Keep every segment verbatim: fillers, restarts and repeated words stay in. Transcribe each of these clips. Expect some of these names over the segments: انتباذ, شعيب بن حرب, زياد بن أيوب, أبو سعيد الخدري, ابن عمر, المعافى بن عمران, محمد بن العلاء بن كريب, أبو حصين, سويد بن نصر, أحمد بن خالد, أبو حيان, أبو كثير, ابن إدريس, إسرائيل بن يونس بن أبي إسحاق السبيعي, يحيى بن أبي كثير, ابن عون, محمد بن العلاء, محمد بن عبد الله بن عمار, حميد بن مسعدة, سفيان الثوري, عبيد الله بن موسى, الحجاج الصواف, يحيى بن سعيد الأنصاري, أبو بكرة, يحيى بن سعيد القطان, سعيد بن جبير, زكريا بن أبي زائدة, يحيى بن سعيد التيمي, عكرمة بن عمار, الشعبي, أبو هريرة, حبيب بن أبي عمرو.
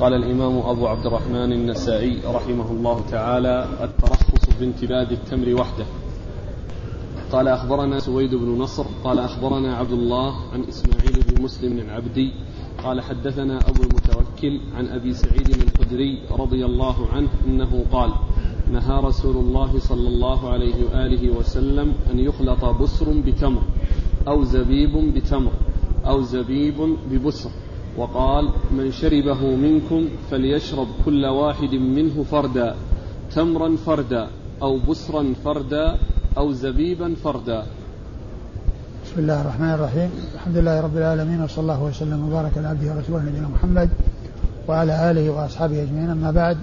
قال الإمام أبو عبد الرحمن النسائي رحمه الله تعالى: الترخص بانتباد التمر وحده. قال: أخبرنا سويد بن نصر قال: أخبرنا عبد الله عن إسماعيل بن مسلم العبدي قال: حدثنا أبو المتوكل عن أبي سعيد الخدري رضي الله عنه أنه قال: نهى رسول الله صلى الله عليه وآله وسلم أن يخلط بسر بتمر أو زبيب بتمر أو زبيب ببسر، وقال: من شربه منكم فليشرب كل واحد منه فردا، تمرا فردا أو بسرا فردا أو زبيبا فردا. بسم الله الرحمن الرحيم، الحمد لله رب العالمين، وصلى الله وسلم وبارك على عبده ورسوله نبينا محمد وعلى آله وأصحابه أجمعين، أما بعد.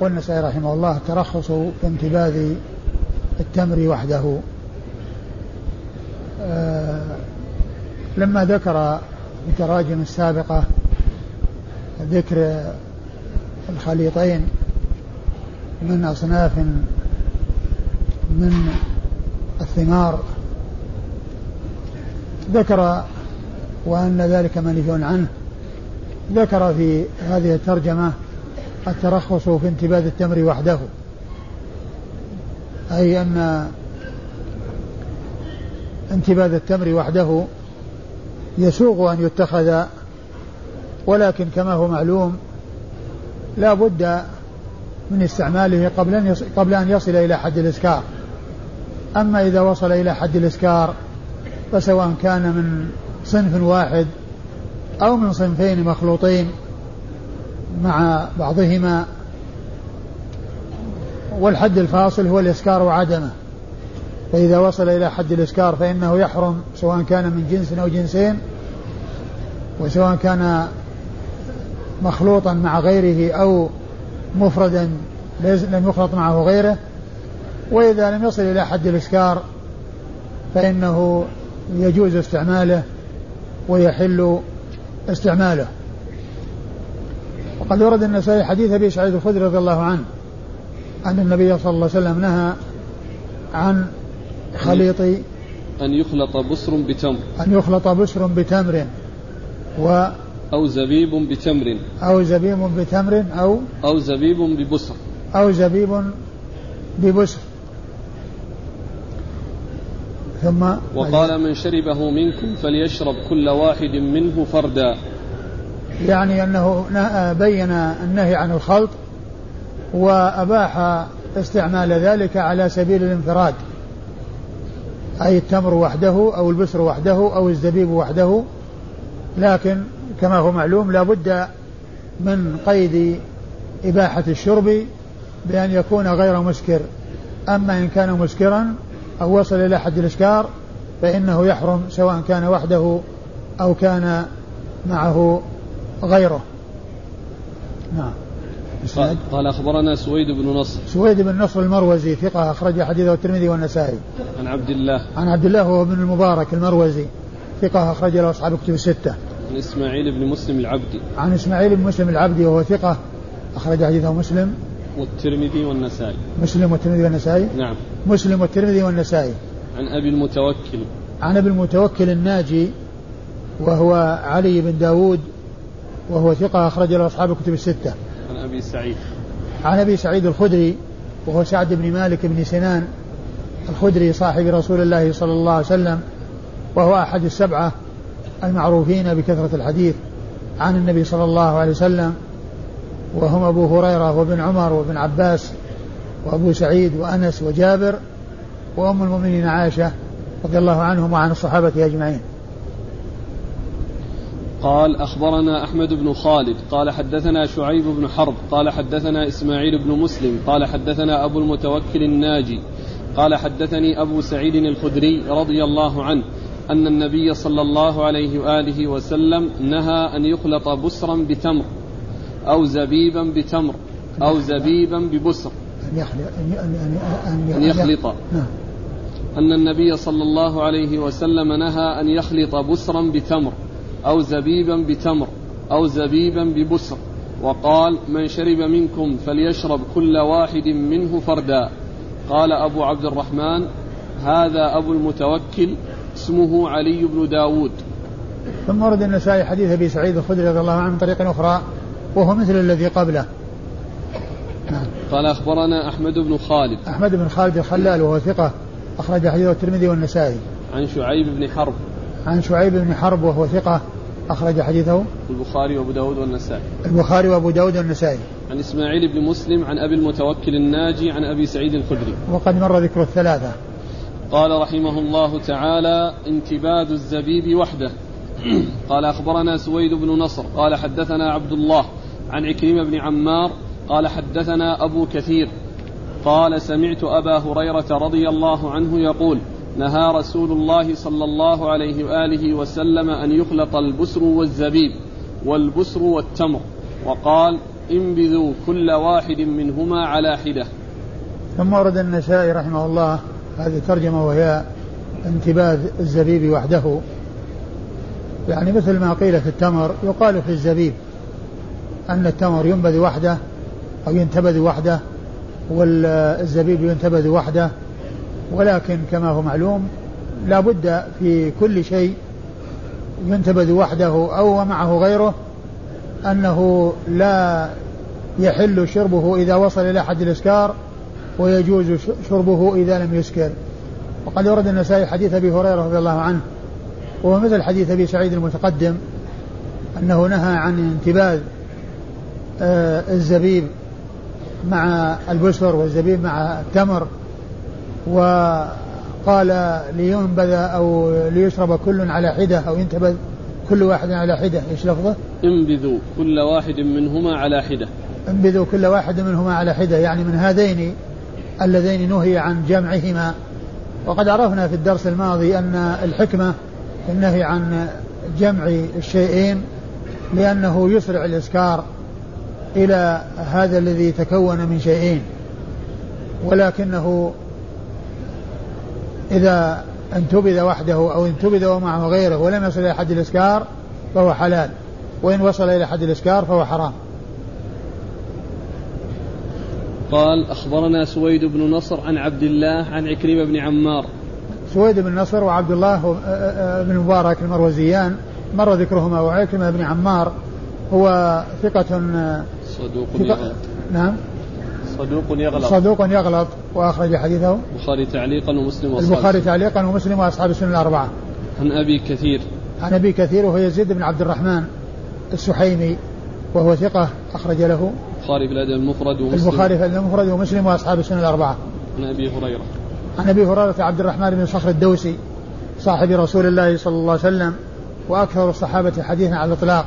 قال النسائي رحمه الله: الترخص في انتباذ التمر وحده. أه لما ذكر التراجم السابقة ذكر الخليطين من أصناف من الثمار، ذكر وأن ذلك منهي عنه، ذكر في هذه الترجمة الترخص في انتباد التمر وحده، أي أن انتباد التمر وحده يسوغ أن يتخذ، ولكن كما هو معلوم لا بد من استعماله قبل أن يصل إلى حد الإسكار. أما إذا وصل إلى حد الإسكار فسواء كان من صنف واحد أو من صنفين مخلوطين مع بعضهما، والحد الفاصل هو الإسكار وعدمه، فإذا وصل إلى حد الإسكار فإنه يحرم، سواء كان من جنس أو جنسين، وسواء كان مخلوطا مع غيره أو مفردا لم يخلط معه غيره. وإذا لم يصل إلى حد الإسكار فإنه يجوز استعماله ويحل استعماله. وقد ورد النسائي حديث أبي سعيد الخدري رضي الله عنه أن النبي صلى الله عليه وسلم نهى عن خليط أن يخلط بسر بتمر أن يخلط بسر بتمر و أو زبيب بتمر أو زبيب بتمر أو أو زبيب ببسر أو زبيب ببسر. ثم وقال: من شربه منكم فليشرب كل واحد منه فردا، يعني أنه بين النهي عن الخلط وأباح استعمال ذلك على سبيل الانفراد، أي التمر وحده أو البسر وحده أو الزبيب وحده، لكن كما هو معلوم لا بد من قيد إباحة الشرب بأن يكون غير مسكر. أما إن كان مسكرا أو وصل إلى حد الإسكار فإنه يحرم، سواء كان وحده أو كان معه غيره. نعم. قال: أخبرنا سويد بن نصر سويد بن نصر المروزي ثقة، أخرج حديثه الترمذي والنسائي. عن عبد الله عن عبد الله هو ابن المبارك المروزي ثقة، أخرج له أصحاب كتب الستة. عن إسماعيل بن مسلم العبدي عن إسماعيل بن مسلم العبدي وهو ثقة، أخرج حديثه مسلم والترمذي والنسائي مسلم والترمذي والنسائي نعم مسلم والترمذي والنسائي. عن أبي المتوكل عن أبي المتوكل الناجي وهو علي بن داود وهو ثقة، أخرج له أصحاب الكتب الستة. عن أبي سعيد عن أبي سعيد الخدري وهو سعد بن مالك بن سنان الخدري صاحب رسول الله صلى الله عليه وسلم، وهو أحد السبعة المعروفين بكثرة الحديث عن النبي صلى الله عليه وسلم، وهم أبو هريرة وابن عمر وابن عباس وأبو سعيد وأنس وجابر وأم المؤمنين عائشة رضي الله عنهم وعن الصحابة أجمعين. قال: أخبرنا أحمد بن خالد قال: حدثنا شعيب بن حرب قال: حدثنا إسماعيل بن مسلم قال: حدثنا أبو المتوكل الناجي قال: حدثني أبو سعيد الخدري رضي الله عنه أن النبي صلى الله عليه وآله وسلم نهى أن يخلط بسرا بتمر أو زبيبا بتمر أو زبيبا ببسر، أن يخلط أن النبي صلى الله عليه وسلم نهى أن يخلط بسرا بتمر أو زبيبا بتمر أو زبيبا ببسر، وقال: من شرب منكم فليشرب كل واحد منه فردا. قال أبو عبد الرحمن: هذا أبو المتوكل اسمه علي بن داود ثم ورد النسائي حديث أبي سعيد الخدري رضي الله عنه من طريق أخرى وهو مثل الذي قبله. قال أخبرنا أحمد بن خالد أحمد بن خالد الخلال وهو ثقة أخرج حديثه الترمذي والنسائي. عن شعيب بن حرب عن شعيب بن حرب وهو ثقة أخرج حديثه البخاري وأبو داود والنسائي البخاري وأبو داود والنسائي. عن إسماعيل بن مسلم عن أبي المتوكل الناجي عن أبي سعيد الخدري وقد مر ذكر الثلاثة. قال رحمه الله تعالى انتباد الزبيب وحده. قال أخبرنا سويد بن نصر قال حدثنا عبد الله عن عكرمة بن عمار قال حدثنا أبو كثير قال سمعت أبا هريرة رضي الله عنه يقول نهى رسول الله صلى الله عليه وآله وسلم أن يخلط البسر والزبيب والبسر والتمر وقال انبذوا كل واحد منهما على حدة. ثم ورد النسائي رحمه الله هذه الترجمة وهي انتباذ الزبيب وحده، يعني مثل ما قيل في التمر يقال في الزبيب أن التمر ينبذ وحده أو ينتبذ وحده والزبيب ينتبذ وحده، ولكن كما هو معلوم لا بد في كل شيء ينتبذ وحده أو معه غيره أنه لا يحل شربه إذا وصل إلى حد الإسكار ويجوز شربه إذا لم يسكر. وقد ورد النسائي حديث أبي هريرة رضي الله عنه وهو مثل حديث أبي سعيد المتقدم أنه نهى عن انتباذ الزبيب مع البسر والزبيب مع التمر، وقال لينبذ أو ليشرب كل على حدة أو ينتبذ كل واحد على حدة. إيش لفظه؟ انبذوا كل واحد منهما على حدة انبذوا كل واحد منهما على حدة يعني من هذين اللذين نهي عن جمعهما. وقد عرفنا في الدرس الماضي أن الحكمة في النهي عن جمع الشيئين لأنه يسرع الإسكار إلى هذا الذي تكون من شيئين، ولكنه إذا انتبذ وحده أو انتبذ ومعه غيره ولم يصل إلى حد الإسكار فهو حلال، وإن وصل إلى حد الإسكار فهو حرام. قال أخبرنا سويد بن نصر عن عبد الله عن عكرمة بن عمار. سويد بن نصر وعبد الله بن مبارك المروزيان مر ذكرهما، وعكرمة بن عمار هو ثقة صدوق يغلط نعم صدوق يغلط صدوق يغلط وأخرج حديثه البخاري تعليقا ومسلم البخاري تعليقا ومسلم وأصحاب السنن الأربعة. عن أبي كثير عن أبي كثير وهو يزيد بن عبد الرحمن السحيمي وهو ثقة أخرج له البخاري في الأدب المفرد ومسلم البخاري في الأدب المفرد ومسلم وأصحاب السنن الأربعة. عن أبي هريرة عن أبي هريرة عبد الرحمن بن صخر الدوسي صاحب رسول الله صلى الله عليه وسلم وأكثر الصحابة حديثا على الإطلاق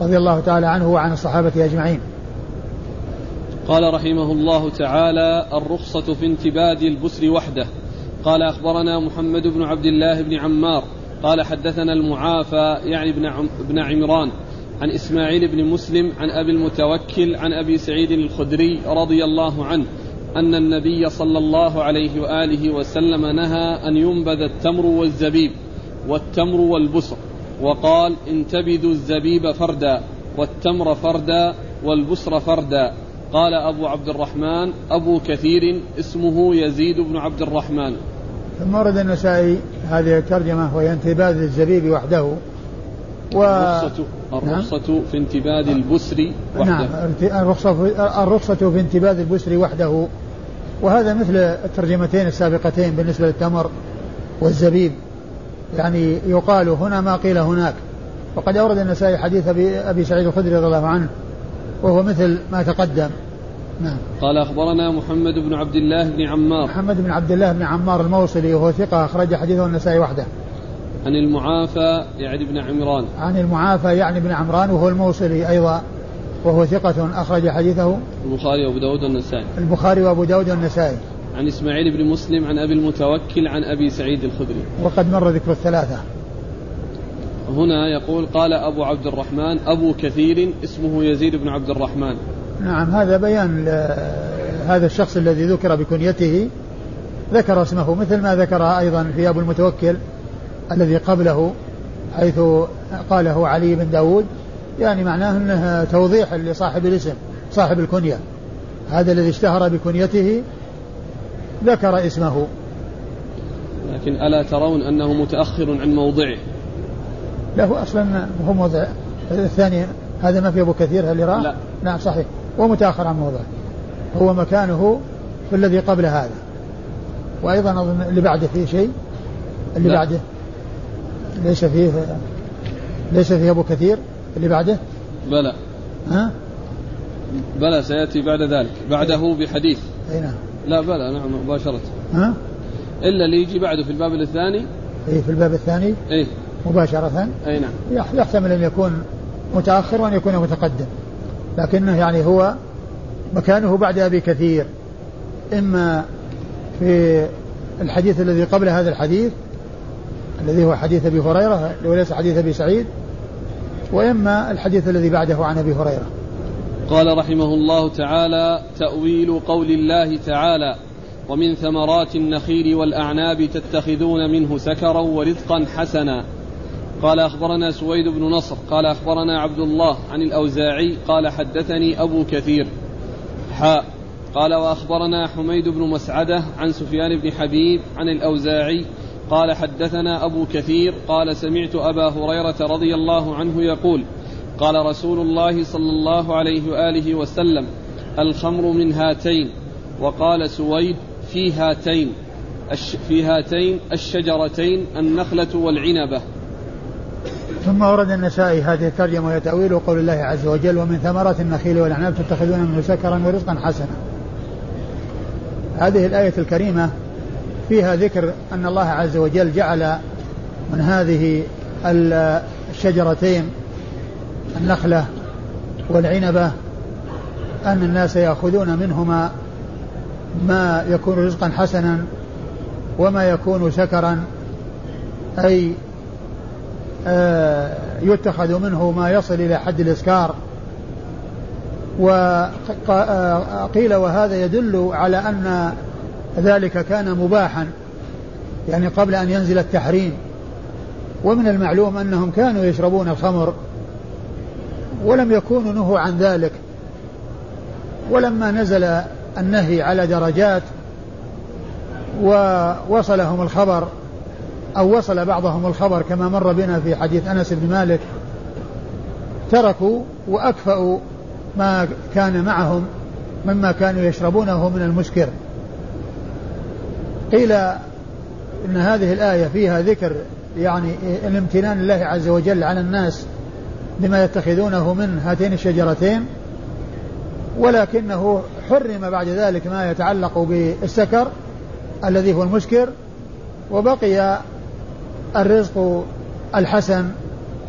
رضي الله تعالى عنه وعن الصحابة أجمعين. قال رحمه الله تعالى الرخصة في انتباد البسر وحده. قال أخبرنا محمد بن عبد الله بن عمار قال حدثنا المعافى يعني ابن عمران عن إسماعيل بن مسلم عن أبي المتوكل عن أبي سعيد الخدري رضي الله عنه أن النبي صلى الله عليه وآله وسلم نهى أن ينبذ التمر والزبيب والتمر والبسر وقال انتبذوا الزبيب فردا والتمر فردا والبسر فردا. قال أبو عبد الرحمن أبو كثير اسمه يزيد بن عبد الرحمن. ثم ورد النسائي هذه الترجمة وهي انتباذ الزبيب وحده و... الرخصة, الرخصة نعم؟ في انتباذ البسر وحده نعم الرخصة, الرخصة في انتباذ البسر وحده، وهذا مثل الترجمتين السابقتين بالنسبة للتمر والزبيب، يعني يقال هنا ما قيل هناك. وقد أورد النسائي حديث أبي سعيد الخدري رضي الله عنه وهو مثل ما تقدم. نعم. قال أخبرنا محمد بن عبد الله بن عمار محمد بن عبد الله بن عمار الموصلي وهو ثقة أخرج حديثه النسائي وحده. عن المعافى يعني ابن عمران عن المعافى يعني ابن عمران وهو الموصلي أيضا وهو ثقة أخرج حديثه البخاري وأبو داود والنسائي البخاري وأبو داود والنسائي. عن إسماعيل بن مسلم عن أبي المتوكل عن أبي سعيد الخدري وقد مر ذكر الثلاثة. هنا يقول قال أبو عبد الرحمن أبو كثير اسمه يزيد بن عبد الرحمن. نعم هذا بيان هذا الشخص الذي ذكر بكنيته ذكر اسمه مثل ما ذكر أيضا في أبو المتوكل الذي قبله حيث قاله علي بن داود، يعني معناه أنه توضيح لصاحب الاسم صاحب الكنية، هذا الذي اشتهر بكنيته ذكر اسمه. لكن ألا ترون أنه متأخر عن موضعه؟ له أصلا هو موضع الثاني. هذا ما في أبو كثير اللي راه؟ نعم صحيح، ومتأخر عن موضع، هو مكانه في الذي قبل هذا. وأيضا أظن اللي بعده فيه شيء، اللي لا. بعده ليس فيه، ليس فيه أبو كثير اللي بعده. بلى ها بلى سيأتي بعد ذلك، بعده بحديث. أي نعم. لا بلى نعم مباشرة. ها إلا اللي يجي بعده في الباب الثاني. إيه في الباب الثاني. إيه مباشرة. أي نعم. يحتمل أن يكون متأخر وأن يكون متقدم، لكنه يعني هو مكانه بعد أبي كثير، إما في الحديث الذي قبل هذا الحديث الذي هو حديث أبي هريرة وليس حديث أبي سعيد، وإما الحديث الذي بعده عن أبي هريرة. قال رحمه الله تعالى: تأويل قول الله تعالى: ومن ثمرات النخيل والأعناب تتخذون منه سكرا ورزقا حسنا. قال: أخبرنا سويد بن نصر قال أخبرنا عبد الله عن الأوزاعي قال: حدثني أبو كثير حاء. قال: وأخبرنا حميد بن مسعدة عن سفيان بن حبيب عن الأوزاعي قال: حدثنا أبو كثير قال: سمعت أبا هريرة رضي الله عنه يقول: قال رسول الله صلى الله عليه وآله وسلم: الخمر من هاتين. وقال سويد: في هاتين، في هاتين الشجرتين النخلة والعنبة. ثم ورد النسائي هذه الترجمة وهي تأويل قول الله عز وجل: ومن ثمرات النخيل والأعناب تتخذون منه سكرا ورزقا حسنا. هذه الآية الكريمة فيها ذكر أن الله عز وجل جعل من هذه الشجرتين النخلة والعنبة أن الناس يأخذون منهما ما يكون رزقا حسنا وما يكون سكرا، أي يتخذ منه ما يصل إلى حد الإسكار. وقيل وهذا يدل على أن ذلك كان مباحا، يعني قبل أن ينزل التحريم. ومن المعلوم أنهم كانوا يشربون الخمر ولم يكونوا نهوا عن ذلك، ولما نزل النهي على درجات ووصلهم الخبر أو وصل بعضهم الخبر كما مر بنا في حديث أنس بن مالك، تركوا وأكفأوا ما كان معهم مما كانوا يشربونه من المسكر. قيل إن هذه الآية فيها ذكر يعني الامتنان الله عز وجل على الناس بما يتخذونه من هاتين الشجرتين، ولكنه حرم بعد ذلك ما يتعلق بالسكر الذي هو المسكر، وبقي الرزق الحسن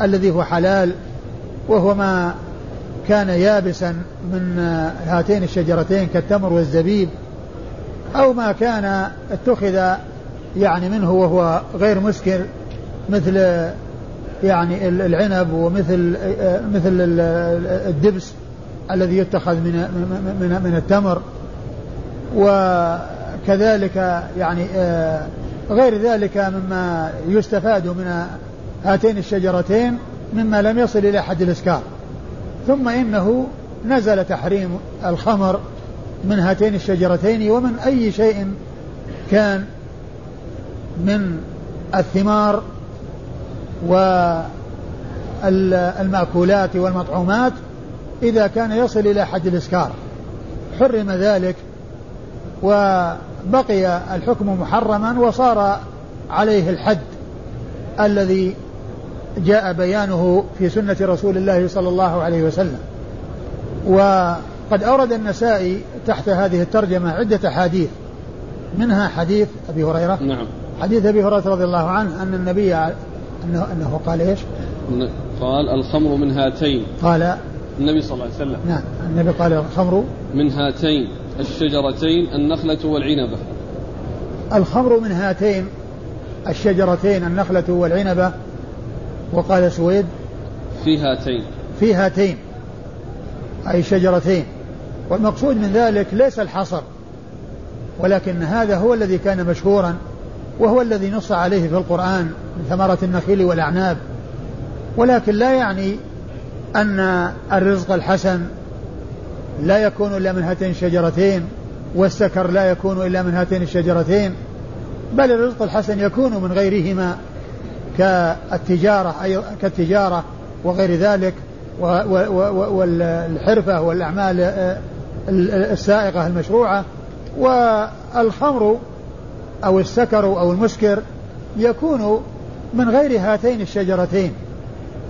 الذي هو حلال، وهو ما كان يابسا من هاتين الشجرتين كالتمر والزبيب، أو ما كان اتخذ يعني منه وهو غير مسكر مثل يعني العنب ومثل مثل الدبس الذي يتخذ من من من التمر، وكذلك يعني غير ذلك مما يستفاد من هاتين الشجرتين مما لم يصل إلى حد الإسكار. ثم إنه نزل تحريم الخمر من هاتين الشجرتين ومن أي شيء كان من الثمار والمأكولات والمطعومات إذا كان يصل إلى حد الإسكار حرم ذلك، وبقي الحكم محرما وصار عليه الحد الذي جاء بيانه في سنة رسول الله صلى الله عليه وسلم. وقد أورد النسائي تحت هذه الترجمة عدة حديث، منها حديث أبي هريرة. نعم. حديث أبي هريرة رضي الله عنه أن النبي أنه, أنه قال إيش قال الخمر من هاتين، قال النبي صلى الله عليه وسلم. نعم النبي قال الخمر من هاتين الشجرتين النخلة والعنبة. الخمر من هاتين الشجرتين النخلة والعنبة. وقال سويد: في هاتين، في هاتين أي شجرتين. والمقصود من ذلك ليس الحصر، ولكن هذا هو الذي كان مشهورا وهو الذي نص عليه في القرآن من ثمرة النخيل والأعناب، ولكن لا يعني أن الرزق الحسن لا يكون إلا من هاتين الشجرتين والسكر لا يكون إلا من هاتين الشجرتين، بل الرزق الحسن يكون من غيرهما، كالتجارة كالتجارة وغير ذلك والحرفة والأعمال السائغة المشروعة. والخمر أو السكر أو المسكر يكون من غير هاتين الشجرتين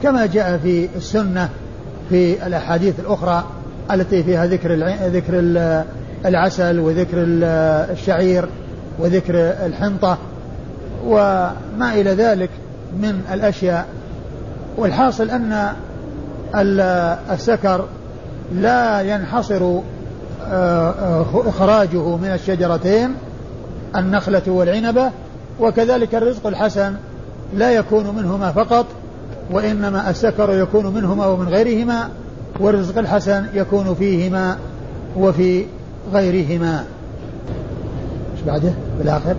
كما جاء في السنة في الأحاديث الأخرى التي فيها ذكر ذكر العسل وذكر الشعير وذكر الحنطة وما إلى ذلك من الأشياء. والحاصل أن السكر لا ينحصر إخراجه من الشجرتين النخلة والعنبة، وكذلك الرزق الحسن لا يكون منهما فقط، وإنما السكر يكون منهما ومن غيرهما، والرزق الحسن يكون فيهما وفي غيرهما. ايش بعده بالآخر؟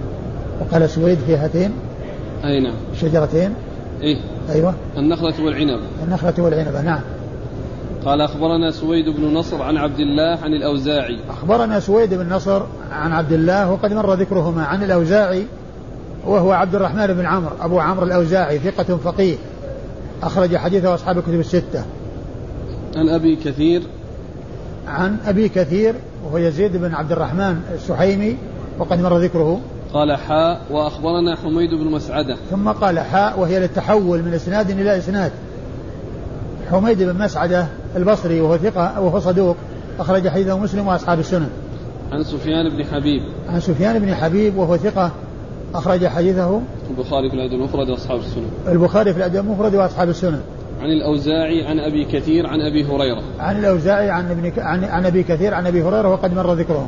وقال سويد في هاتين أي نعم شجرتين إيه؟ أيوة النخلة والعنب النخلة والعنب نعم. قال أخبرنا سويد بن نصر عن عبد الله عن الأوزاعي أخبرنا سويد بن نصر عن عبد الله وقد مر ذكرهما عن الأوزاعي وهو عبد الرحمن بن عمر أبو عمرو الأوزاعي ثقة فقيه أخرج حديثه أصحاب الكتب الستة. عن أبي كثير عن أبي كثير وهو يزيد بن عبد الرحمن السحيمي وقد مر ذكره. قال حاء وأخبرنا حميد بن مسعدة ثم قال حاء وهي للتحول من إسناد إلى إسناد. حميد بن مسعدة البصري وهو ثقة وهو صدوق أخرج حديثه مسلم وأصحاب السنن. عن سفيان بن حبيب عن سفيان بن حبيب وهو ثقة أخرج حديثه البخاري في الأدب المفرد وأصحاب السنن البخاري في الأدب المفرد وأصحاب السنن. عن الأوزاعي عن أبي كثير عن أبي هريرة عن الأوزاعي عن ابن ك... عن... عن أبي كثير عن أبي هريرة وقد مر ذكرهم.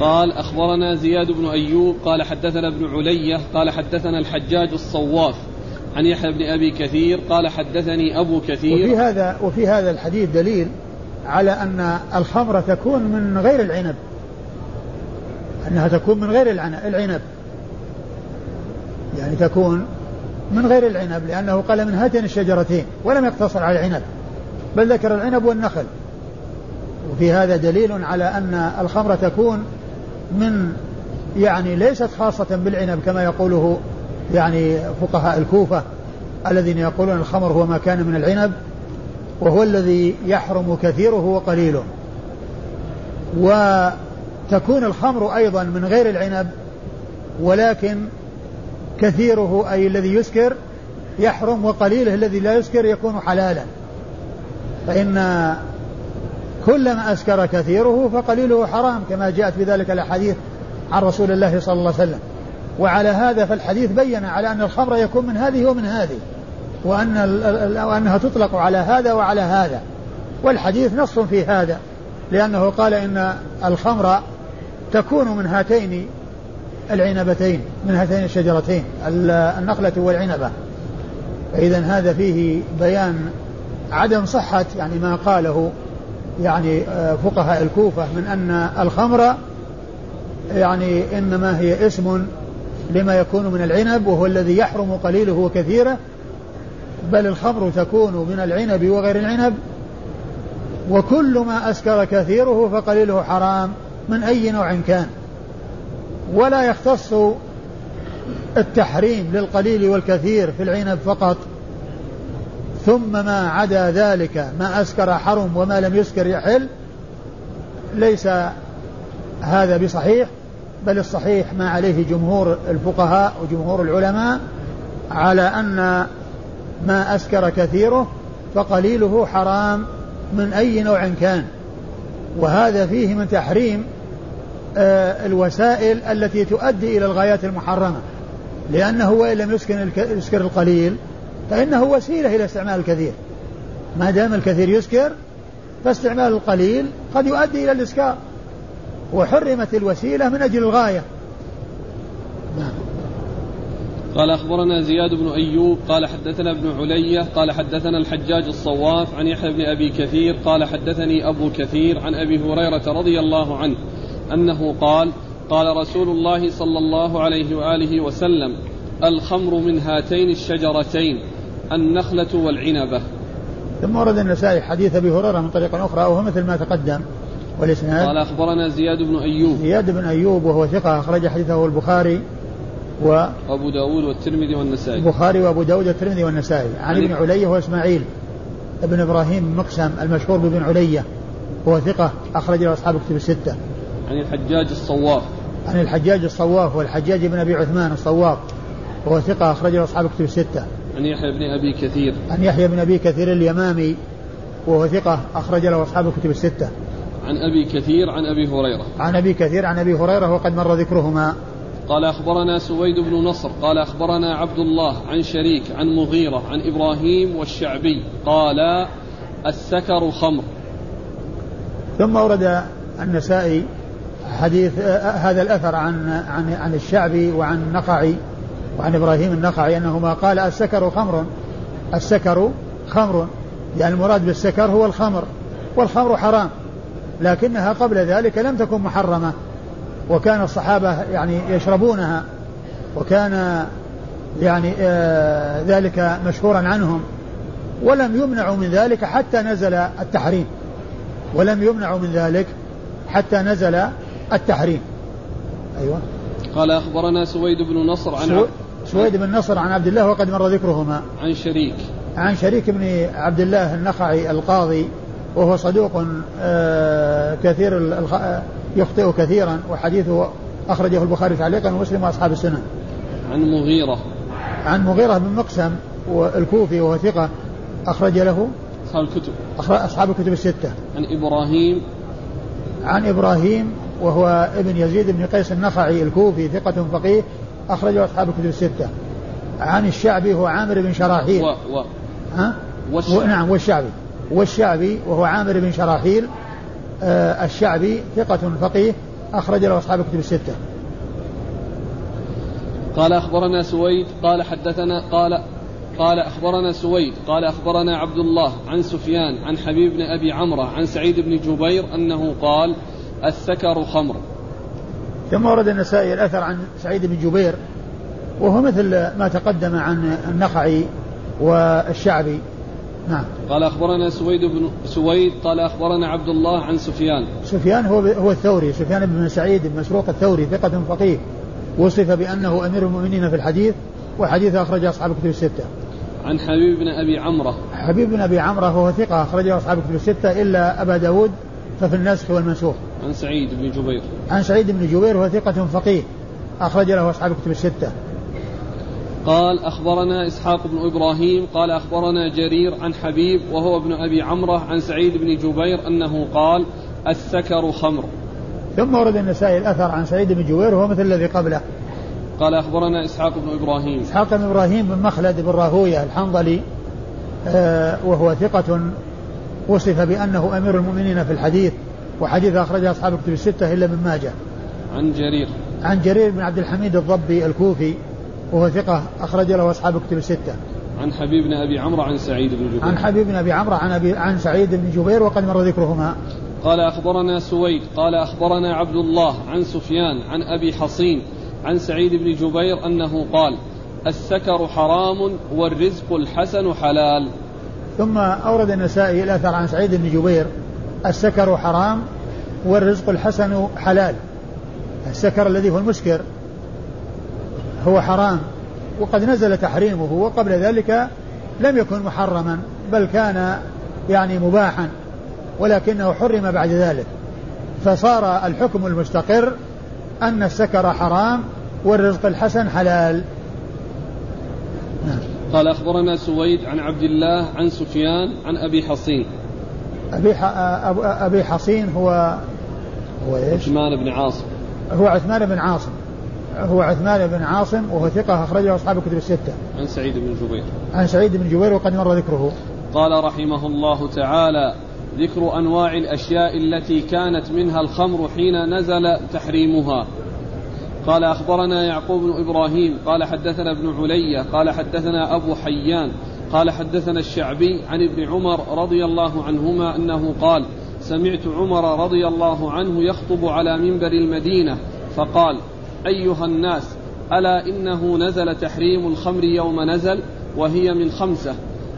قال أخبرنا زياد بن أيوب قال حدثنا ابن علية قال حدثنا الحجاج الصواف عن يحيى بن أبي كثير قال حدثني أبو كثير. وفي هذا وفي هذا الحديث دليل على أن الخمرة تكون من غير العنب أنها تكون من غير العنب يعني تكون من غير العنب لأنه قال من هاتين الشجرتين ولم يقتصر على العنب بل ذكر العنب والنخل. وفي هذا دليل على أن الخمرة تكون من يعني ليست خاصة بالعنب كما يقوله يعني فقهاء الكوفة الذين يقولون الخمر هو ما كان من العنب وهو الذي يحرم كثيره وقليله. وتكون الخمر أيضا من غير العنب ولكن كثيره أي الذي يسكر يحرم وقليله الذي لا يسكر يكون حلالا، فإن كلما أسكر كثيره فقليله حرام كما جاءت بذلك الأحاديث عن رسول الله صلى الله عليه وسلم. وعلى هذا فالحديث بين على أن الخمر يكون من هذه ومن هذه وأن وأنها تطلق على هذا وعلى هذا. والحديث نص في هذا لأنه قال إن الخمر تكون من هاتين العنبتين من هاتين الشجرتين النخلة والعنبة. فإذن هذا فيه بيان عدم صحة يعني ما قاله يعني فقهاء الكوفة من أن الخمر يعني إنما هي اسم لما يكون من العنب وهو الذي يحرم قليله وكثيره، بل الخمر تكون من العنب وغير العنب وكل ما أسكر كثيره فقليله حرام من أي نوع كان، ولا يختص التحريم للقليل والكثير في العنب فقط، ثم ما عدا ذلك ما أسكر حرم وما لم يسكر يحل. ليس هذا بصحيح بل الصحيح ما عليه جمهور الفقهاء وجمهور العلماء على أن ما أسكر كثيره فقليله حرام من أي نوع كان. وهذا فيه من تحريم الوسائل التي تؤدي إلى الغايات المحرمة، لأنه وإن لم يسكر القليل فإنه وسيلة إلى استعمال الكثير، ما دام الكثير يسكر فاستعمال القليل قد يؤدي إلى الإسكار، وحرمت الوسيلة من أجل الغاية. قال أخبرنا زياد بن أيوب قال حدثنا ابن علية قال حدثنا الحجاج الصواف عن يحيى بن أبي كثير قال حدثني أبو كثير عن أبي هريرة رضي الله عنه أنه قال قال رسول الله صلى الله عليه وآله وسلم الخمر من هاتين الشجرتين النخلة والعنبة. ثم ورد النسائي حديث أبي هريرة من طريق أخرى وهو مثل ما تقدم والإسناد. قال أخبرنا زياد بن أيوب زياد بن أيوب وهو ثقة أخرج حديثه البخاري وأبو داود والترمذي والنسائي. البخاري وأبو داود والترمذي والنسائي. عن ابن علية وإسماعيل ابن إبراهيم مقسم المشهور بابن علية هو ثقة أخرج له أصحاب كتب الستة. عن الحجاج الصواف. عن الحجاج الصواف والحجاج بن أبي عثمان الصواف وهو ثقة أخرج له أصحاب كتب الستة. عن يحيى بن أبي كثير. عن يحيى بن أبي كثير اليمامي وهو ثقة أخرج له أصحاب كتب الستة. عن أبي كثير عن أبي هريرة. عن أبي كثير عن أبي هريرة وقد مر ذكرهما. قال أخبرنا سويد بن نصر قال أخبرنا عبد الله عن شريك عن مغيرة عن إبراهيم والشعبي قال السكر خمر. ثم ورد النسائي حديث هذا الأثر عن عن عن الشعبي وعن النخعي وعن إبراهيم النخعي أنهما قال السكر خمر. السكر خمر يعني المراد بالسكر هو الخمر، والخمر حرام لكنها قبل ذلك لم تكن محرمة، وكان الصحابة يعني يشربونها، وكان يعني آه ذلك مشهورا عنهم، ولم يمنعوا من ذلك حتى نزل التحريم، ولم يمنعوا من ذلك حتى نزل التحريم. أيوة. قال أخبرنا سويد بن نصر عن سو... سويد بن نصر عن عبد الله وقد مر ذكرهما. عن شريك. عن شريك بن عبد الله النخعي القاضي وهو صدوق آه كثير الخ... يخطئ كثيرا، وحديثه أخرجه البخاري تعليقا ومسلم وأصحاب السنن. عن مغيرة. عن مغيرة بن مقسم والكوفي وهو ثقة أخرج له أصحاب الكتب أصحاب الكتب الستة. عن إبراهيم. عن إبراهيم وهو ابن يزيد بن قيس النخعي الكوفي ثقة فقيه أخرجه أصحاب الكتب الستة. عن الشعبي هو عامر بن شراحيل. و و ها؟ والشعبي. و... نعم والشعبي والشعبي وهو عامر بن شراحيل آه الشعبي ثقة فقيه أخرج له أصحاب الكتب الستة. قال أخبرنا سويد قال حدثنا قال قال أخبرنا سويد قال أخبرنا عبد الله عن سفيان عن حبيب بن أبي عمرو عن سعيد بن جبير أنه قال السكر خمر. ثم ورد النسائي الأثر عن سعيد بن جبير وهو مثل ما تقدم عن النخعي والشعبي. نعم. قال أخبرنا سويد بن سويد قال أخبرنا عبد الله عن سفيان. سفيان هو هو الثوري سفيان بن سعيد بن مسروق الثوري ثقة فقيه وصف بأنه أمير المؤمنين في الحديث، وحديث أخرج أصحاب الكتب الستة. عن حبيب بن أبي عمرو. حبيب بن أبي عمرو هو ثقة أخرج أصحاب الكتب الستة إلا أبا داود ففي النسخ والمنسوخ. عن سعيد بن جبير. عن سعيد بن جبير هو ثقة فقيه أخرج له أصحاب الكتب الستة. قال أخبرنا إسحاق بن إبراهيم قال أخبرنا جرير عن حبيب وهو ابن أبي عمرو عن سعيد بن جبير أنه قال السكر خمر. ثم ورد النسائي الأثر عن سعيد بن جبير وهو مثل الذي قبله. قال أخبرنا إسحاق بن إبراهيم. إسحاق بن إبراهيم بن مخلد بن راهوية الحنظلي آه وهو ثقة وصف بأنه أمير المؤمنين في الحديث، وحديث أخرجه أصحاب الكتب الستة إلا من ماجه. عن جرير. عن جرير بن عبد الحميد الضبي الكوفي وهو ثقة أخرج له أصحاب الكتب الستة. عن حبيب بن أبي عمرو عن سعيد بن جبير. عن حبيب بن أبي عمرو عن أبي عن سعيد بن جبير وقد مر ذكرهما. قال أخبرنا سويد قال أخبرنا عبد الله عن سفيان عن أبي حصين عن سعيد بن جبير أنه قال السكر حرام والرزق الحسن حلال. ثم أورد النسائي الأثر عن سعيد بن جبير السكر حرام والرزق الحسن حلال. السكر الذي هو المسكر هو حرام وقد نزل تحريمه، وقبل ذلك لم يكن محرما بل كان يعني مباحا، ولكنه حرم بعد ذلك، فصار الحكم المستقر أن السكر حرام والرزق الحسن حلال. قال أخبرنا سويد عن عبد الله عن سفيان عن أبي حصين. أبي, ح... أبي حصين هو هو إيش؟ عثمان بن عاصم. هو عثمان بن عاصم هو عثمان بن عاصم وهو ثقة أخرجه أصحاب الكتب الستة. عن سعيد بن جبير. عن سعيد بن جبير وقد مر ذكره. قال رحمه الله تعالى ذكر أنواع الأشياء التي كانت منها الخمر حين نزل تحريمها. قال أخبرنا يعقوب بن إبراهيم قال حدثنا ابن علية قال حدثنا أبو حيان قال حدثنا الشعبي عن ابن عمر رضي الله عنهما أنه قال سمعت عمر رضي الله عنه يخطب على منبر المدينة فقال أيها الناس ألا إنه نزل تحريم الخمر يوم نزل، وهي من خمسة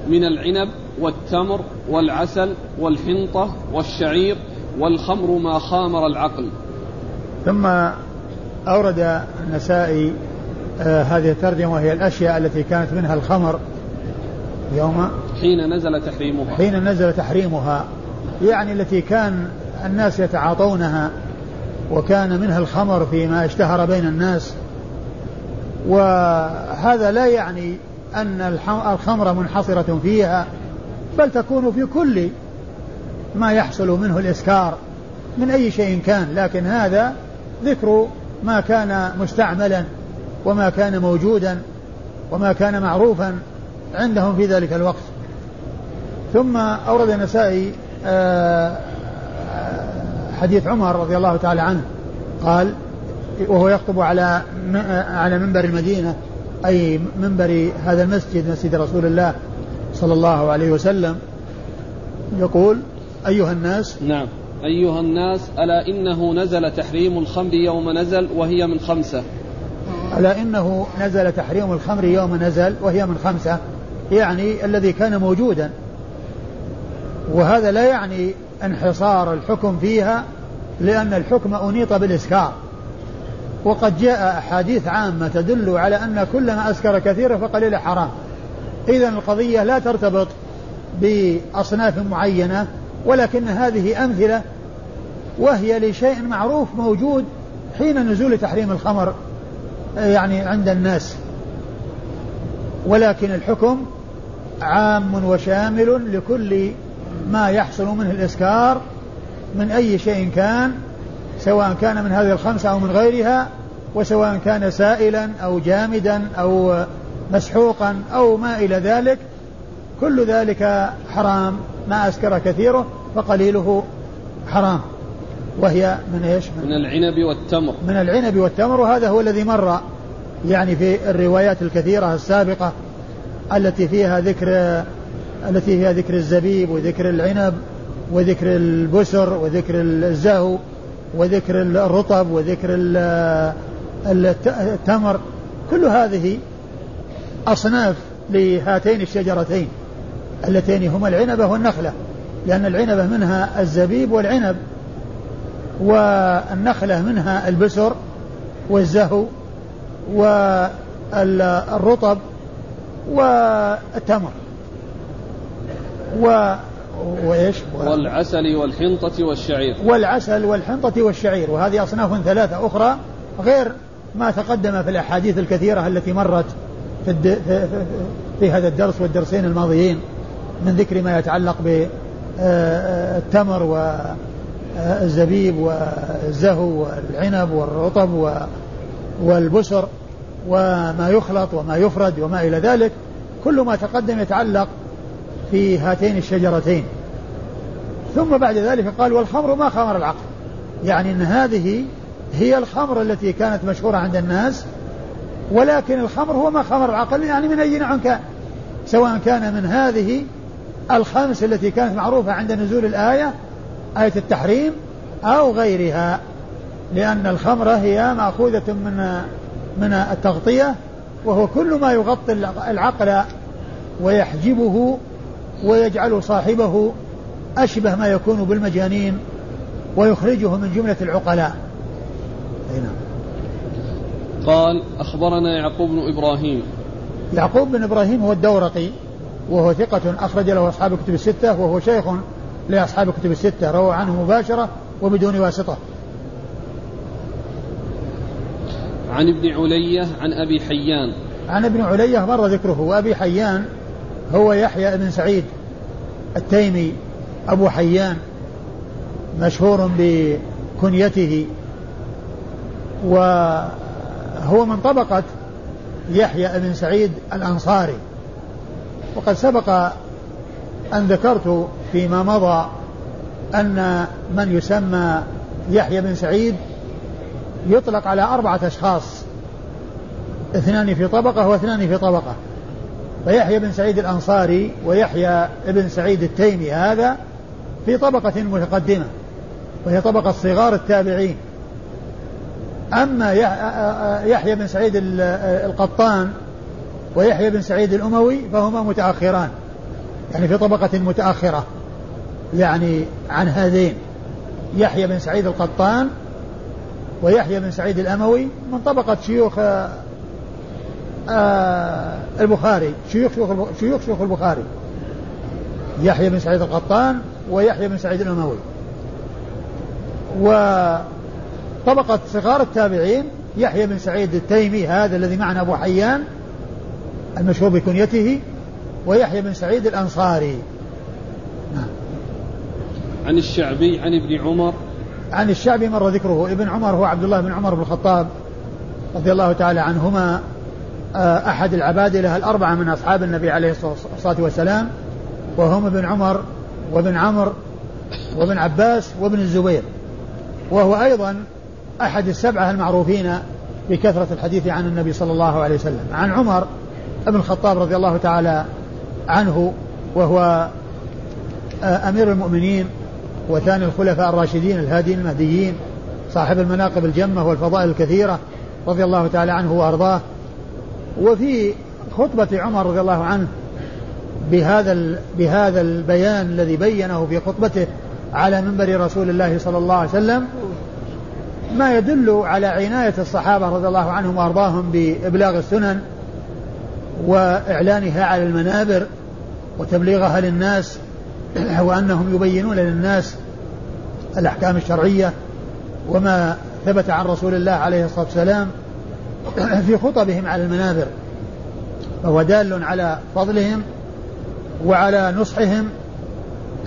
من العنب والتمر والعسل والحنطة والشعير والخمر ما خامر العقل. ثم أورد النسائي آه هذه الترجمة وهي الأشياء التي كانت منها الخمر يوم حين نزل تحريمها حين نزل تحريمها يعني التي كان الناس يتعاطونها وكان منها الخمر فيما اشتهر بين الناس. وهذا لا يعني أن الخمر منحصرة فيها بل تكون في كل ما يحصل منه الإسكار من أي شيء كان، لكن هذا ذكر ما كان مستعملا وما كان موجودا وما كان معروفا عندهم في ذلك الوقت. ثم أورد النسائي حديث عمر رضي الله تعالى عنه قال وهو يخطب على على منبر المدينة أي منبر هذا المسجد مسجد رسول الله صلى الله عليه وسلم يقول: أيها الناس نعم أيها الناس ألا إنه نزل تحريم الخمر يوم نزل وهي من خمسة. ألا إنه نزل تحريم الخمر يوم نزل وهي من خمسة يعني الذي كان موجودا، وهذا لا يعني انحصار الحكم فيها لأن الحكم أنيط بالإسكار، وقد جاء أحاديث عامة تدل على أن كل ما أسكر كثيرا فقليل حرام. إذن القضية لا ترتبط بأصناف معينة ولكن هذه أمثلة وهي لشيء معروف موجود حين نزول تحريم الخمر يعني عند الناس، ولكن الحكم عام وشامل لكل ما يحصل منه الإسكار من أي شيء كان، سواء كان من هذه الخمسة أو من غيرها، وسواء كان سائلا أو جامدا أو مسحوقا أو ما إلى ذلك، كل ذلك حرام. ما أسكر كثيره فقليله حرام، وهي من إيش؟ من, من العنب والتمر من العنب والتمر وهذا هو الذي مر يعني في الروايات الكثيرة السابقة التي فيها ذكر التي فيها ذكر الزبيب وذكر العنب وذكر البسر وذكر الزهو وذكر الرطب وذكر التمر، كل هذه أصناف لهاتين الشجرتين اللتين هما العنبة والنخلة، لأن العنبة منها الزبيب والعنب، والنخلة منها البسر والزهو والرطب والتمر و... وإيش؟ والعسل والحنطة والشعير والعسل والحنطة والشعير وهذه أصناف ثلاثة أخرى غير ما تقدم في الأحاديث الكثيرة التي مرت في, الد... في هذا الدرس والدرسين الماضيين من ذكر ما يتعلق بالتمر والزبيب والزهو والعنب والرطب والبسر وما يخلط وما يفرد وما إلى ذلك، كل ما تقدم يتعلق في هاتين الشجرتين. ثم بعد ذلك قال: والخمر ما خمر العقل، يعني أن هذه هي الخمر التي كانت مشهورة عند الناس، ولكن الخمر هو ما خمر العقل يعني من أي نوع كان، سواء كان من هذه الخمس التي كانت معروفة عند نزول الآية آية التحريم أو غيرها، لأن الخمر هي مأخوذة من من التغطية وهو كل ما يغطي العقل ويحجبه ويجعل صاحبه أشبه ما يكون بالمجانين ويخرجه من جملة العقلاء. هنا قال: أخبرنا يعقوب بن إبراهيم. يعقوب بن إبراهيم هو الدورقي وهو ثقة أخرج له أصحاب الكتب الستة وهو شيخ لأصحاب الكتب الستة، روى عنه مباشرة وبدون واسطة. عن ابن علية عن أبي حيان. عن ابن علية مر ذكره. وأبي حيان هو يحيى بن سعيد التيمي أبو حيان مشهور بكنيته، وهو من طبقة يحيى بن سعيد الأنصاري، وقد سبق أن ذكرت فيما مضى أن من يسمى يحيى بن سعيد يطلق على أربعة أشخاص، اثنان في طبقة واثنان في طبقة، فيحيى بن سعيد الأنصاري ويحيى بن سعيد التيمي هذا في طبقة متقدمة وهي طبقة صغار التابعين. أما يحيى بن سعيد القطان ويحيى بن سعيد الأموي فهما متأخران، يعني في طبقة متأخرة يعني عن هذين، يحيى بن سعيد القطان ويحيى بن سعيد الأموي من طبقة شيوخ البخاري، شيوخ شيوخ شيوخ البخاري، يحيى بن سعيد القطان ويحيى بن سعيد الأموي. وطبقة صغار التابعين يحيى بن سعيد التيمي هذا الذي معنا أبو حيان المشهور بكنيته، ويحيى بن سعيد الأنصاري. عن الشعبي عن ابن عمر، عن الشعبي مر ذكره. ابن عمر هو عبد الله بن عمر بن الخطاب رضي الله تعالى عنهما، أحد العبادلة الأربعة من أصحاب النبي عليه الصلاة والسلام، وهم ابن عمر وابن عمرو وابن عباس وابن الزبير، وهو أيضا أحد السبعة المعروفين بكثرة الحديث عن النبي صلى الله عليه وسلم. عن عمر ابن الخطاب رضي الله تعالى عنه، وهو أمير المؤمنين وثاني الخلفاء الراشدين الهادين المهديين، صاحب المناقب الجمة والفضائل الكثيرة، رضي الله تعالى عنه وأرضاه. وفي خطبة عمر رضي الله عنه بهذا بهذا البيان الذي بينه في خطبته على منبر رسول الله صلى الله عليه وسلم، ما يدل على عناية الصحابة رضي الله عنهم وأرضاهم بإبلاغ السنن وإعلانها على المنابر وتبليغها للناس، وأنهم يبينون للناس الأحكام الشرعية وما ثبت عن رسول الله عليه الصلاة والسلام في خطبهم على المنابر، فهو دال على فضلهم وعلى نصحهم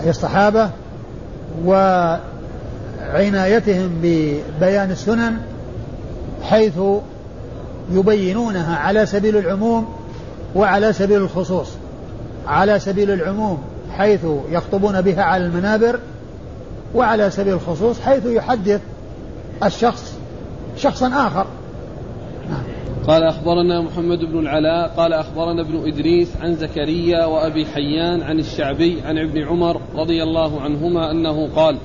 أي الصحابة وعنايتهم ببيان السنن، حيث يبينونها على سبيل العموم وعلى سبيل الخصوص. على سبيل العموم حيث يخطبون بها على المنابر، وعلى سبيل الخصوص حيث يحدث الشخص شخصا آخر. قال أخبرنا محمد بن العلاء قال أخبرنا ابن إدريس عن زكريا وأبي حيان عن الشعبي عن ابن عمر رضي الله عنهما أنه قال: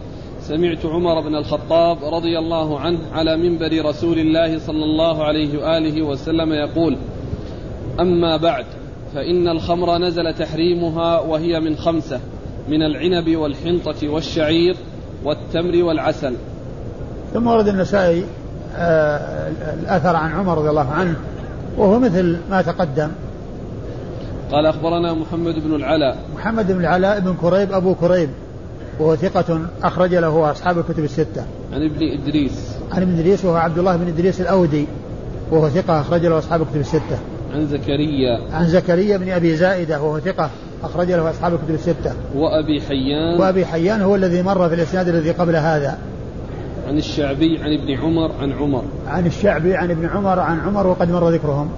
سمعت عمر بن الخطاب رضي الله عنه على منبر رسول الله صلى الله عليه وآله وسلم يقول: أما بعد، فإن الخمر نزل تحريمها وهي من خمسة، من العنب والحنطة والشعير والتمر والعسل. ثم ورد النسائي آه الأثر عن عمر رضي الله عنه وهو مثل ما تقدم. قال أخبرنا محمد بن العلاء، محمد بن العلاء بن كريب أبو كريب وهو ثقة أخرج له أصحاب الكتب الستة. عن ابن إدريس، عن ابن إدريس وهو عبد الله بن إدريس الأودي وهو ثقة أخرج له أصحاب الكتب الستة. عن زكريا، عن زكريا بن أبي زائدة وهو ثقة أخرج له أصحاب الكتب الستة. وأبي حيان، وأبي حيان هو الذي مر في الإسناد الذي قبل هذا. عن الشعبي عن ابن عمر عن عمر عن الشعبي عن ابن عمر عن عمر وقد مر ذكرهم.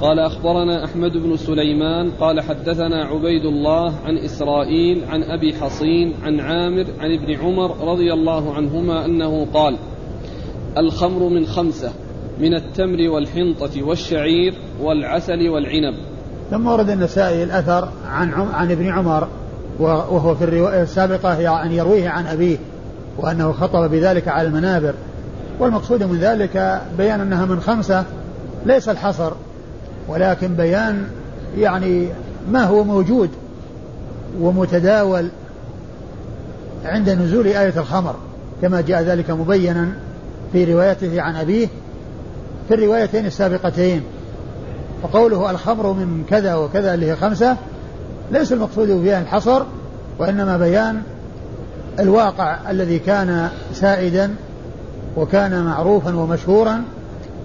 قال أخبرنا أحمد بن سليمان قال حدثنا عبيد الله عن إسرائيل عن أبي حصين عن عامر عن ابن عمر رضي الله عنهما أنه قال: الخمر من خمسة، من التمر والحنطة والشعير والعسل والعنب. ثم ورد النسائي الأثر عن عن ابن عمر وهو في الرواية السابقة يعني يرويه عن أبيه، وأنه خطب بذلك على المنابر، والمقصود من ذلك بيان أنها من خمسة، ليس الحصر، ولكن بيان يعني ما هو موجود ومتداول عند نزول آية الخمر، كما جاء ذلك مبينا في روايته عن أبيه في الروايتين السابقتين. فقوله الخمر من كذا وكذا اللي هي خمسة، ليس المقصود بها الحصر، وإنما بيان الواقع الذي كان سائدا وكان معروفا ومشهورا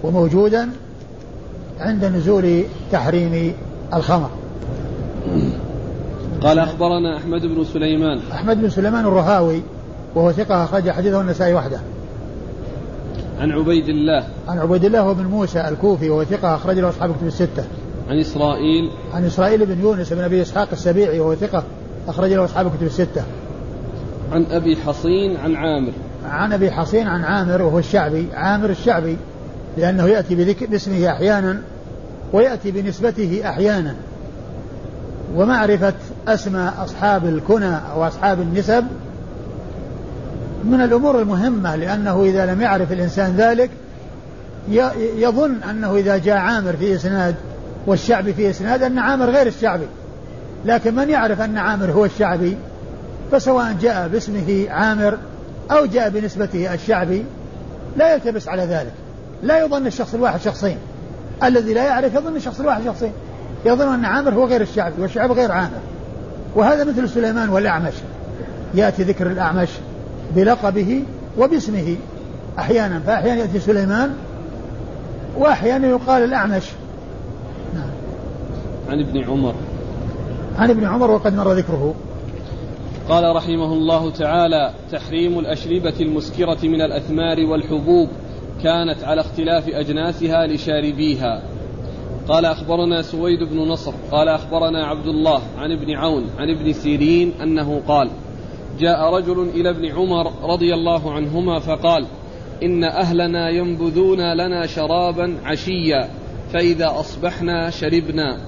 وموجودا عند نزول تحريم الخمر. قال أخبرنا أحمد بن سليمان، أحمد بن سليمان الرهاوي وهو ثقة أخرج حديثه النسائي وحده. عن عبيد الله، عن عبيد الله بن موسى الكوفي وهو ثقة أخرج له أصحاب الكتب الستة. عن إسرائيل، عن إسرائيل بن يونس بن أبي إسحاق السبيعي وهو ثقة أخرج له أصحاب الكتب الستة. عن أبي حصين عن عامر، عن أبي حصين عن عامر وهو الشعبي، عامر الشعبي لأنه يأتي باسمه أحيانا ويأتي بنسبته أحيانا، ومعرفة أسماء أصحاب الكنى أو أصحاب النسب من الأمور المهمة، لأنه إذا لم يعرف الإنسان ذلك يظن أنه إذا جاء عامر في إسناد والشعبي في إسناد أن عامر غير الشعبي، لكن من يعرف أن عامر هو الشعبي فسواء جاء باسمه عامر أو جاء بنسبته الشعبي لا يلتبس على ذلك، لا يظن الشخص الواحد شخصين، الذي لا يعرف يظن شخص واحد شخصين، يظن أن عامر هو غير الشعبي والشعبي غير عامر. وهذا مثل سليمان والأعمش، يأتي ذكر الأعمش بلقبه وباسمه أحيانا، فأحيانا يأتي سليمان وأحيانا يقال الأعمش. نعم. عن ابن عمر عن ابن عمر وقد مر ذكره. قال رحمه الله تعالى: تحريم الأشربة المسكرة من الأثمار والحبوب كانت على اختلاف أجناسها لشاربيها. قال: أخبرنا سويد بن نصر قال أخبرنا عبد الله عن ابن عون عن ابن سيرين أنه قال: جاء رجل إلى ابن عمر رضي الله عنهما فقال: إن أهلنا ينبذون لنا شرابا عشيا، فإذا أصبحنا شربنا.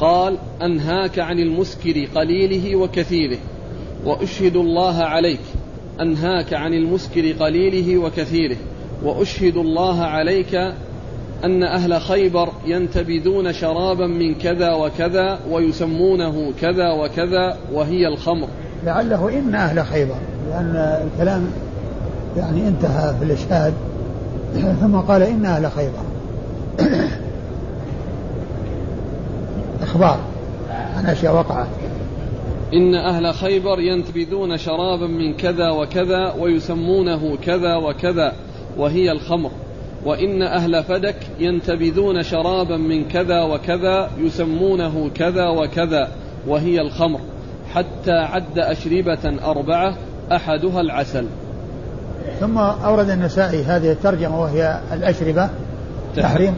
قال: أنهاك عن المسكر قليله وكثيره، وأشهد الله عليك. أنهاك عن المسكر قليله وكثيره، وأشهد الله عليك أن أهل خيبر ينتبذون شرابا من كذا وكذا ويسمونه كذا وكذا، وهي الخمر. لعله إن أهل خيبر، لأن الكلام يعني انتهى في الإشهاد ثم قال إن أهل خيبر. أخبار عن أشياء وقعت. إن أهل خيبر ينتبذون شرابا من كذا وكذا ويسمونه كذا وكذا، وهي الخمر. وإن أهل فدك ينتبذون شرابا من كذا وكذا يسمونه كذا وكذا، وهي الخمر. حتى عد أشربة أربعة أحدها العسل. ثم أورد النسائي هذه الترجمة وهي الأشربة، تحريم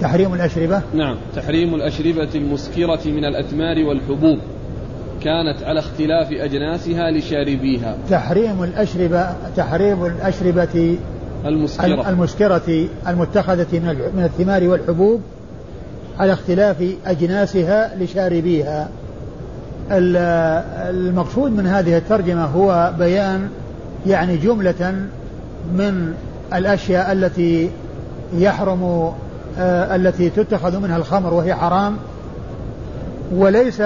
تحريم الأشربة. نعم، تحريم الأشربة المسكرة من الأثمار والحبوب كانت على اختلاف أجناسها لشاربيها. تحريم الأشربة تحريم الأشربة المسكرة المسكرة المتخذة من الثمار والحبوب على اختلاف أجناسها لشاربيها. المقصود من هذه الترجمة هو بيان يعني جملة من الأشياء التي يحرم التي تتخذ منها الخمر وهي حرام، وليس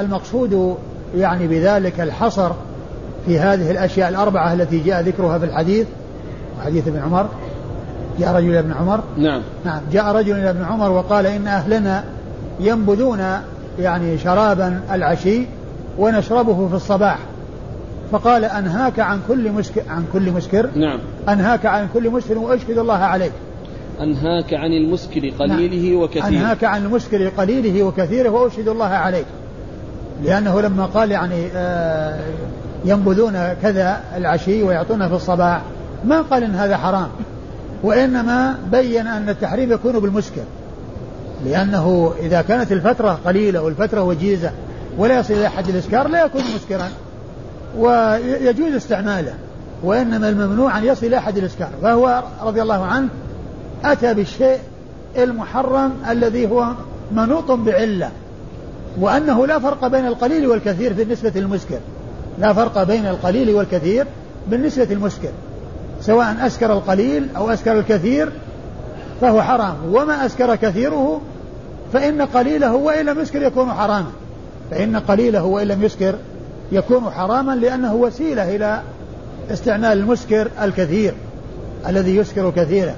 المقصود يعني بذلك الحصر في هذه الأشياء الأربعة التي جاء ذكرها في الحديث، حديث ابن عمر. جاء رجل ابن عمر نعم نعم جاء رجل إلى ابن عمر وقال: إن أهلنا ينبذون يعني شرابا العشي ونشربه في الصباح. فقال: أنهاك عن كل مسكر عن كل مسكر نعم أنهاك عن كل مسكر وأشهد الله عليك. أنهاك عن المسكر قليله نعم. وكثيره أنهاك عن المسكر قليله وكثيره وأشهد الله عليك. لأنه لما قال يعني آه ينبذون كذا العشي ويعطونه في الصباح، ما قال إن هذا حرام، وإنما بين أن التحريم يكون بالمسكر، لأنه إذا كانت الفترة قليلة والفترة وجيزة ولا يصل إلى حد الإسكار لا يكون مسكرا ويجوز استعماله، وإنما الممنوع أن يصل إلى حد الإسكار. فهو رضي الله عنه أتى بالشيء المحرم الذي هو منوط بعلة، وأنه لا فرق بين القليل والكثير بالنسبة للمسكر، لا فرق بين القليل والكثير بالنسبة للمسكر، سواء أسكر القليل أو أسكر الكثير فهو حرام. وما أسكر كثيره فإن قليله وإن لم يسكر يكون حراما، فإن قليله وإن لم يسكر يكون حراما لأنه وسيلة إلى استعمال المسكر الكثير الذي يسكر كثيرا.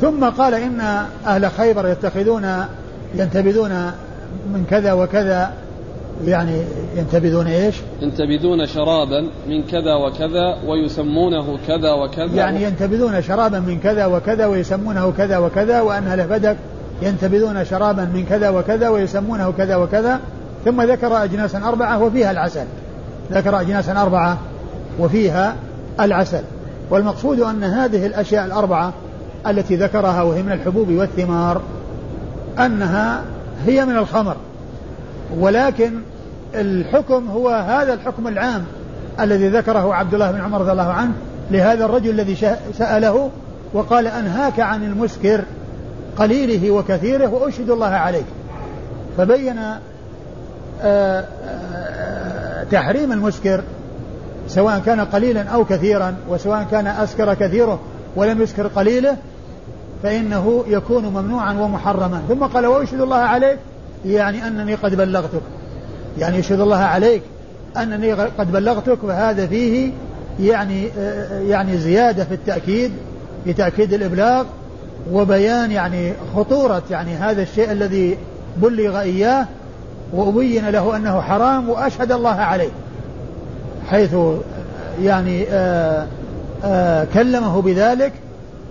ثم قال: إن أهل خيبر يتخذون ينتبذون من كذا وكذا، يعني ينتبذون إيش؟ ينتبذون شرابا من كذا وكذا ويسمونه كذا وكذا، يعني ينتبذون شرابا من كذا وكذا ويسمونه كذا وكذا. وأن أهل فدك ينتبذون شرابا من كذا وكذا ويسمونه كذا وكذا. ثم ذكر أجناسا أربعة وفيها العسل، ذكر أجناسا أربعة وفيها العسل. والمقصود أن هذه الأشياء الأربعة التي ذكرها وهي من الحبوب والثمار أنها هي من الخمر، ولكن الحكم هو هذا الحكم العام الذي ذكره عبد الله بن عمر رضي الله عنه لهذا الرجل الذي سأله وقال: أنهاك عن المسكر قليله وكثيره وأشهد الله عليك. فبين تحريم المسكر سواء كان قليلا أو كثيرا، وسواء كان أسكر كثيره ولم يسكر قليله فإنه يكون ممنوعا ومحرما. ثم قال: وأشهد الله عليك، يعني أنني قد بلغتك، يعني أشهد الله عليك أنني قد بلغتك. وهذا فيه يعني يعني زيادة في التأكيد، في تأكيد الإبلاغ، وبيان يعني خطورة يعني هذا الشيء الذي بلغ إياه وأبين له أنه حرام وأشهد الله عليه، حيث يعني آآ آآ كلمه بذلك،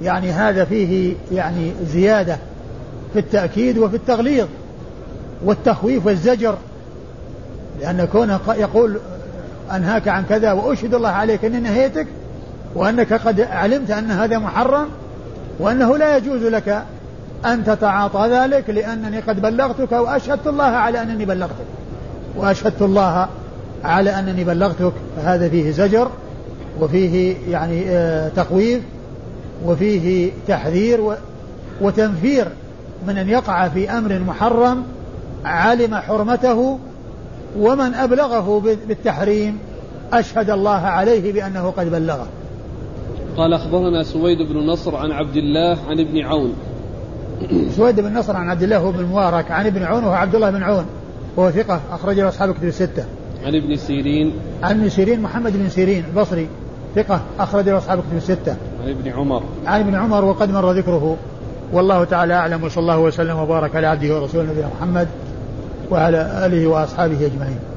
يعني هذا فيه يعني زيادة في التأكيد وفي التغليظ والتخويف والزجر، لأن كونه يقول أنهاك عن كذا وأشهد الله عليك أني نهيتك وأنك قد علمت أن هذا محرم وأنه لا يجوز لك أن تتعاطى ذلك لأنني قد بلغتك وأشهدت الله على أنني بلغتك وأشهدت الله على أنني بلغتك فهذا فيه زجر وفيه يعني تخويف وفيه تحذير وتنفير من أن يقع في أمر محرم علم حرمته، ومن أبلغه بالتحريم أشهد الله عليه بأنه قد بلغه. قال أخبرنا سويد بن نصر عن عبد الله عن ابن عون. سويد بن نصر عن عبد الله بن المبارك عن ابن عون، وهو عبد الله بن عون وهو ثقة أخرج له أصحاب الكتب الستة. عن ابن سيرين. عن ابن سيرين محمد بن سيرين البصري ثقة أخرج له أصحاب الكتب الستة. عن ابن عمر. عن ابن عمر وقد مر ذكره، والله تعالى أعلم، وصلى الله وسلم وبارك على عبده ورسوله نبينا محمد وعلى آله وأصحابه أجمعين.